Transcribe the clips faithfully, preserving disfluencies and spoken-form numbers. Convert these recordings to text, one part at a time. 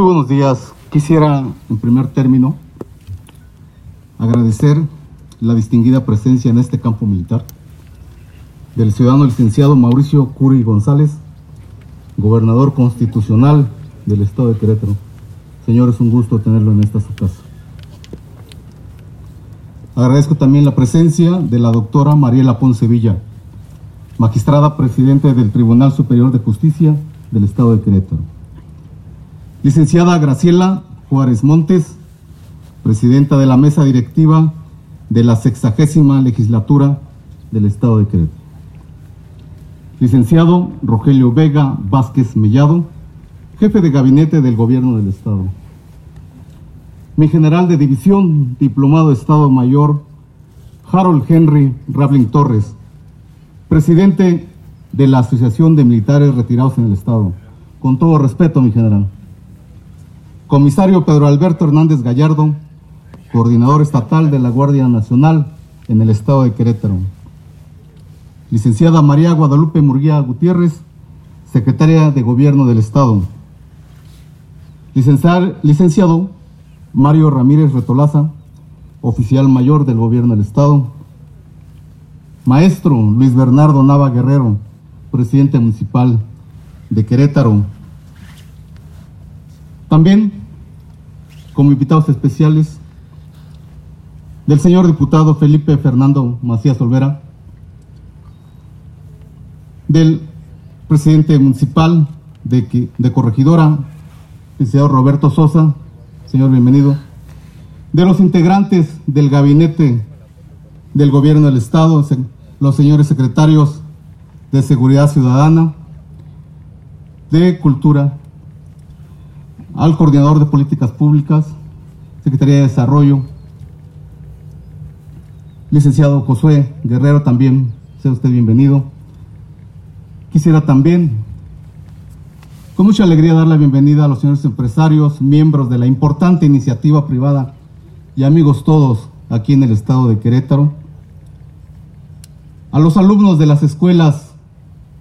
Muy buenos días. Quisiera, en primer término, agradecer la distinguida presencia en este campo militar del ciudadano licenciado Mauricio Curi González, gobernador constitucional del Estado de Querétaro. Señor, es un gusto tenerlo en esta su casa. Agradezco también la presencia de la doctora Mariela Ponce Villa, magistrada presidente del Tribunal Superior de Justicia del Estado de Querétaro. Licenciada Graciela Juárez Montes, presidenta de la mesa directiva de la sexagésima legislatura del Estado de Querétaro. Licenciado Rogelio Vega Vázquez Mellado, jefe de gabinete del Gobierno del Estado. Mi general de división, diplomado Estado Mayor, Harold Henry Ravling Torres, presidente de la Asociación de Militares Retirados en el Estado. Con todo respeto, mi general. Comisario Pedro Alberto Hernández Gallardo, coordinador estatal de la Guardia Nacional en el Estado de Querétaro. Licenciada María Guadalupe Murguía Gutiérrez, secretaria de Gobierno del Estado. Licenciado Mario Ramírez Retolaza, oficial mayor del Gobierno del Estado. Maestro Luis Bernardo Nava Guerrero, presidente municipal de Querétaro. También, como invitados especiales, del señor diputado Felipe Fernando Macías Olvera, del presidente municipal de, de Corregidora, el señor Roberto Sosa, señor bienvenido, de los integrantes del gabinete del Gobierno del Estado, los señores secretarios de Seguridad Ciudadana, de Cultura, al coordinador de Políticas Públicas, Secretaría de Desarrollo, licenciado Josué Guerrero también, sea usted bienvenido. Quisiera también, con mucha alegría, dar la bienvenida a los señores empresarios, miembros de la importante iniciativa privada y amigos todos aquí en el Estado de Querétaro, a los alumnos de las escuelas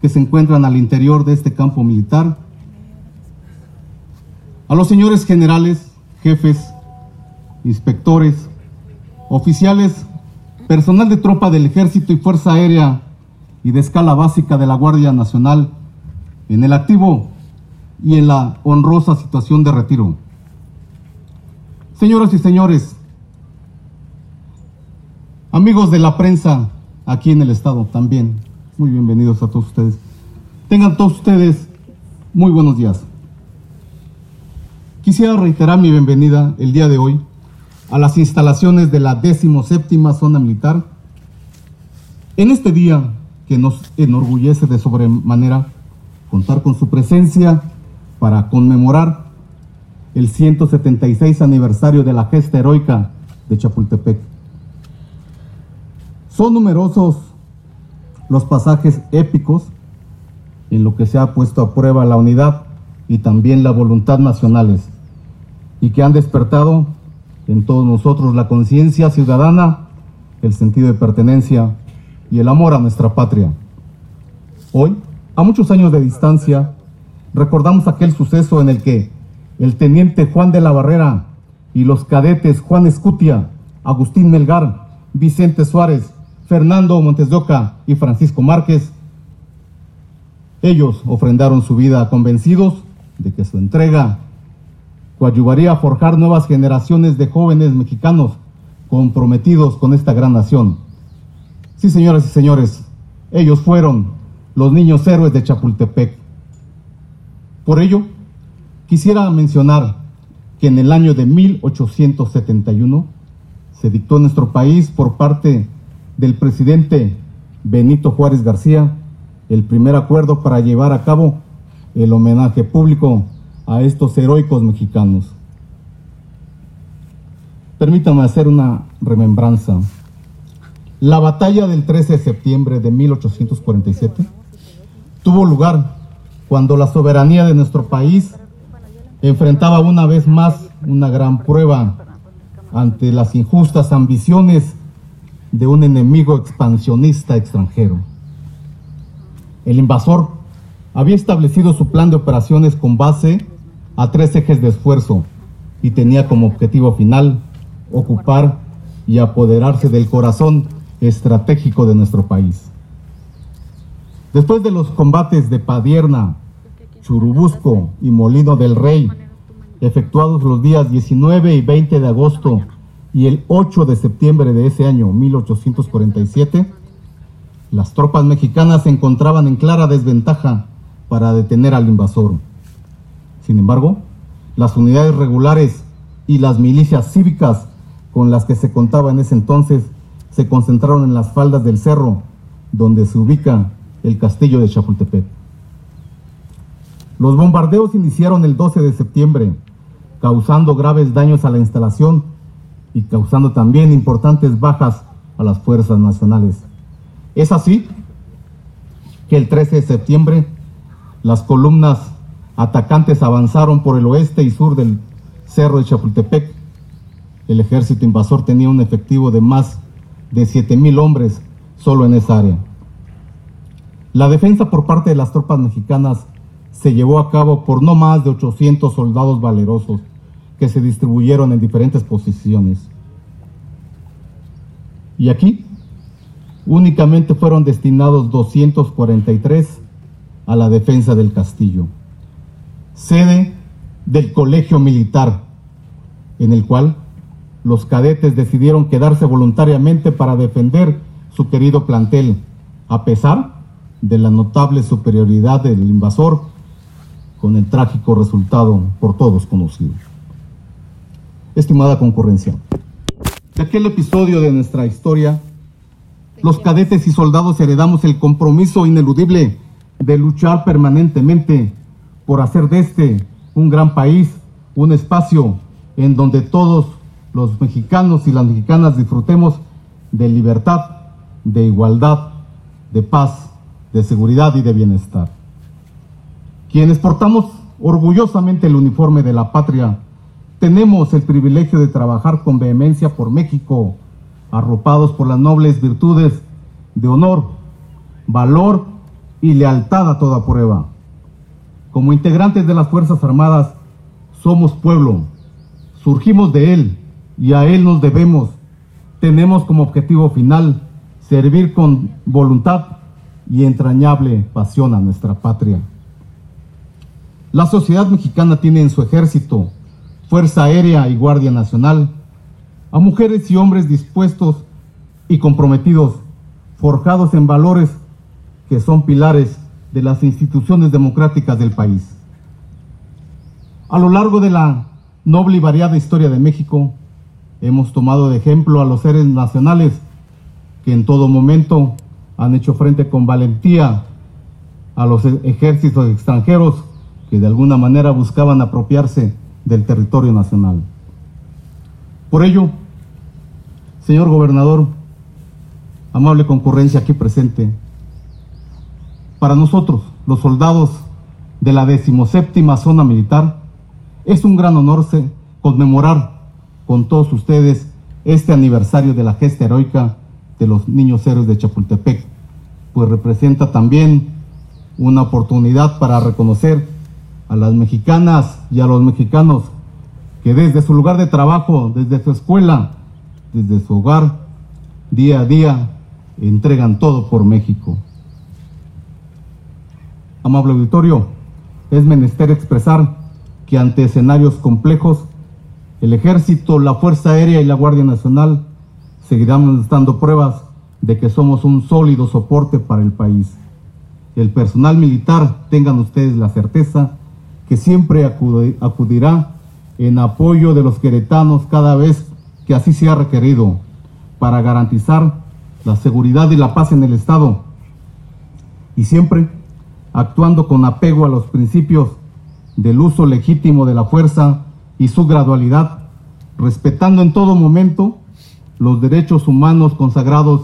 que se encuentran al interior de este campo militar, a los señores generales, jefes, inspectores, oficiales, personal de tropa del Ejército y Fuerza Aérea y de escala básica de la Guardia Nacional en el activo y en la honrosa situación de retiro. Señoras y señores, amigos de la prensa aquí en el Estado también, muy bienvenidos a todos ustedes. Tengan todos ustedes muy buenos días. Quisiera reiterar mi bienvenida el día de hoy a las instalaciones de la decimoséptima Zona Militar. En este día que nos enorgullece de sobremanera contar con su presencia para conmemorar el ciento setenta y seis aniversario de la gesta heroica de Chapultepec. Son numerosos los pasajes épicos en lo que se ha puesto a prueba la unidad y también la voluntad nacionales, y que han despertado en todos nosotros la conciencia ciudadana, el sentido de pertenencia y el amor a nuestra patria. Hoy, a muchos años de distancia, recordamos aquel suceso en el que el teniente Juan de la Barrera y los cadetes Juan Escutia, Agustín Melgar, Vicente Suárez, Fernando Montes de Oca y Francisco Márquez, ellos ofrendaron su vida convencidos de que su entrega coadyuvaría a forjar nuevas generaciones de jóvenes mexicanos comprometidos con esta gran nación. Sí, señoras y señores, ellos fueron los niños héroes de Chapultepec. Por ello, quisiera mencionar que en el año de mil ochocientos setenta y uno se dictó en nuestro país por parte del presidente Benito Juárez García el primer acuerdo para llevar a cabo el homenaje público a estos heroicos mexicanos. Permítanme hacer una remembranza. La batalla del trece de septiembre de mil ochocientos cuarenta y siete tuvo lugar cuando la soberanía de nuestro país enfrentaba una vez más una gran prueba ante las injustas ambiciones de un enemigo expansionista extranjero. El invasor había establecido su plan de operaciones con base a tres ejes de esfuerzo y tenía como objetivo final ocupar y apoderarse del corazón estratégico de nuestro país. Después de los combates de Padierna, Churubusco y Molino del Rey, efectuados los días diecinueve y veinte de agosto y el ocho de septiembre de ese año mil ochocientos cuarenta y siete, las tropas mexicanas se encontraban en clara desventaja para detener al invasor. Sin embargo, las unidades regulares y las milicias cívicas con las que se contaba en ese entonces se concentraron en las faldas del cerro donde se ubica el castillo de Chapultepec. Los bombardeos iniciaron el doce de septiembre, causando graves daños a la instalación y causando también importantes bajas a las fuerzas nacionales. Es así que el trece de septiembre las columnas atacantes avanzaron por el oeste y sur del cerro de Chapultepec. El ejército invasor tenía un efectivo de más de siete mil hombres solo en esa área. La defensa por parte de las tropas mexicanas se llevó a cabo por no más de ochocientos soldados valerosos que se distribuyeron en diferentes posiciones. Y aquí únicamente fueron destinados doscientos cuarenta y tres a la defensa del castillo, sede del colegio militar, en el cual los cadetes decidieron quedarse voluntariamente para defender su querido plantel, a pesar de la notable superioridad del invasor, con el trágico resultado por todos conocido. Estimada concurrencia, de aquel episodio de nuestra historia, los cadetes y soldados heredamos el compromiso ineludible de luchar permanentemente por hacer de este un gran país, un espacio en donde todos los mexicanos y las mexicanas disfrutemos de libertad, de igualdad, de paz, de seguridad y de bienestar. Quienes portamos orgullosamente el uniforme de la patria, tenemos el privilegio de trabajar con vehemencia por México, arropados por las nobles virtudes de honor, valor y lealtad a toda prueba. Como integrantes de las Fuerzas Armadas, somos pueblo, surgimos de él y a él nos debemos. Tenemos como objetivo final servir con voluntad y entrañable pasión a nuestra patria. La sociedad mexicana tiene en su ejército, Fuerza Aérea y Guardia Nacional, a mujeres y hombres dispuestos y comprometidos, forjados en valores que son pilares de las instituciones democráticas del país. A lo largo de la noble y variada historia de México, hemos tomado de ejemplo a los héroes nacionales que en todo momento han hecho frente con valentía a los ejércitos extranjeros que de alguna manera buscaban apropiarse del territorio nacional. Por ello, señor gobernador, amable concurrencia aquí presente, para nosotros, los soldados de la decimoséptima Zona Militar, es un gran honor conmemorar con todos ustedes este aniversario de la gesta heroica de los niños héroes de Chapultepec, pues representa también una oportunidad para reconocer a las mexicanas y a los mexicanos que desde su lugar de trabajo, desde su escuela, desde su hogar, día a día, entregan todo por México. Amable auditorio, es menester expresar que ante escenarios complejos, el Ejército, la Fuerza Aérea y la Guardia Nacional seguirán dando pruebas de que somos un sólido soporte para el país. El personal militar, tengan ustedes la certeza, que siempre acudirá en apoyo de los queretanos cada vez que así sea requerido, para garantizar la seguridad y la paz en el Estado, y siempre actuando con apego a los principios del uso legítimo de la fuerza y su gradualidad, respetando en todo momento los derechos humanos consagrados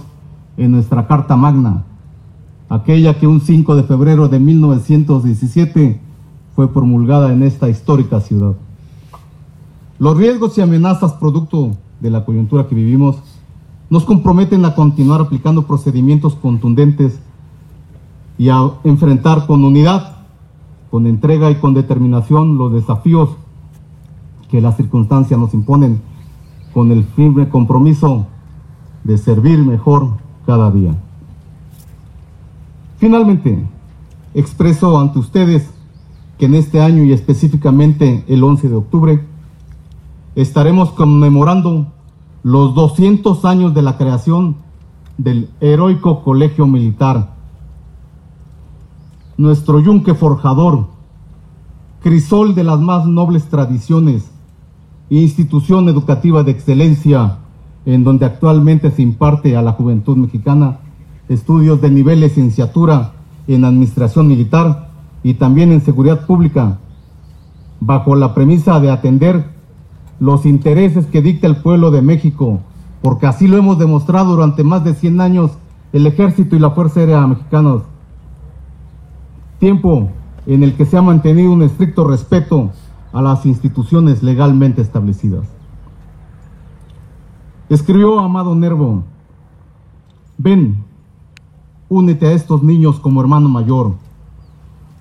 en nuestra Carta Magna, aquella que un cinco de febrero de mil novecientos diecisiete fue promulgada en esta histórica ciudad. Los riesgos y amenazas producto de la coyuntura que vivimos nos comprometen a continuar aplicando procedimientos contundentes y a enfrentar con unidad, con entrega y con determinación los desafíos que las circunstancias nos imponen, con el firme compromiso de servir mejor cada día. Finalmente, expreso ante ustedes que en este año y específicamente el once de octubre estaremos conmemorando los doscientos años de la creación del heroico Colegio Militar. Nuestro yunque forjador, crisol de las más nobles tradiciones, institución educativa de excelencia en donde actualmente se imparte a la juventud mexicana estudios de nivel licenciatura en administración militar y también en seguridad pública, bajo la premisa de atender los intereses que dicta el pueblo de México, porque así lo hemos demostrado durante más de cien años el Ejército y la Fuerza Aérea Mexicanos, tiempo en el que se ha mantenido un estricto respeto a las instituciones legalmente establecidas. Escribió Amado Nervo: ven, únete a estos niños como hermano mayor,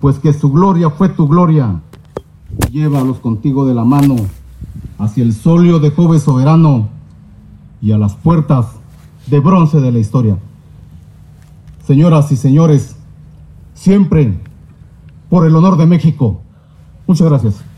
pues que su gloria fue tu gloria, llévalos contigo de la mano hacia el solio de Jove soberano y a las puertas de bronce de la historia. Señoras y señores, siempre por el honor de México. Muchas gracias.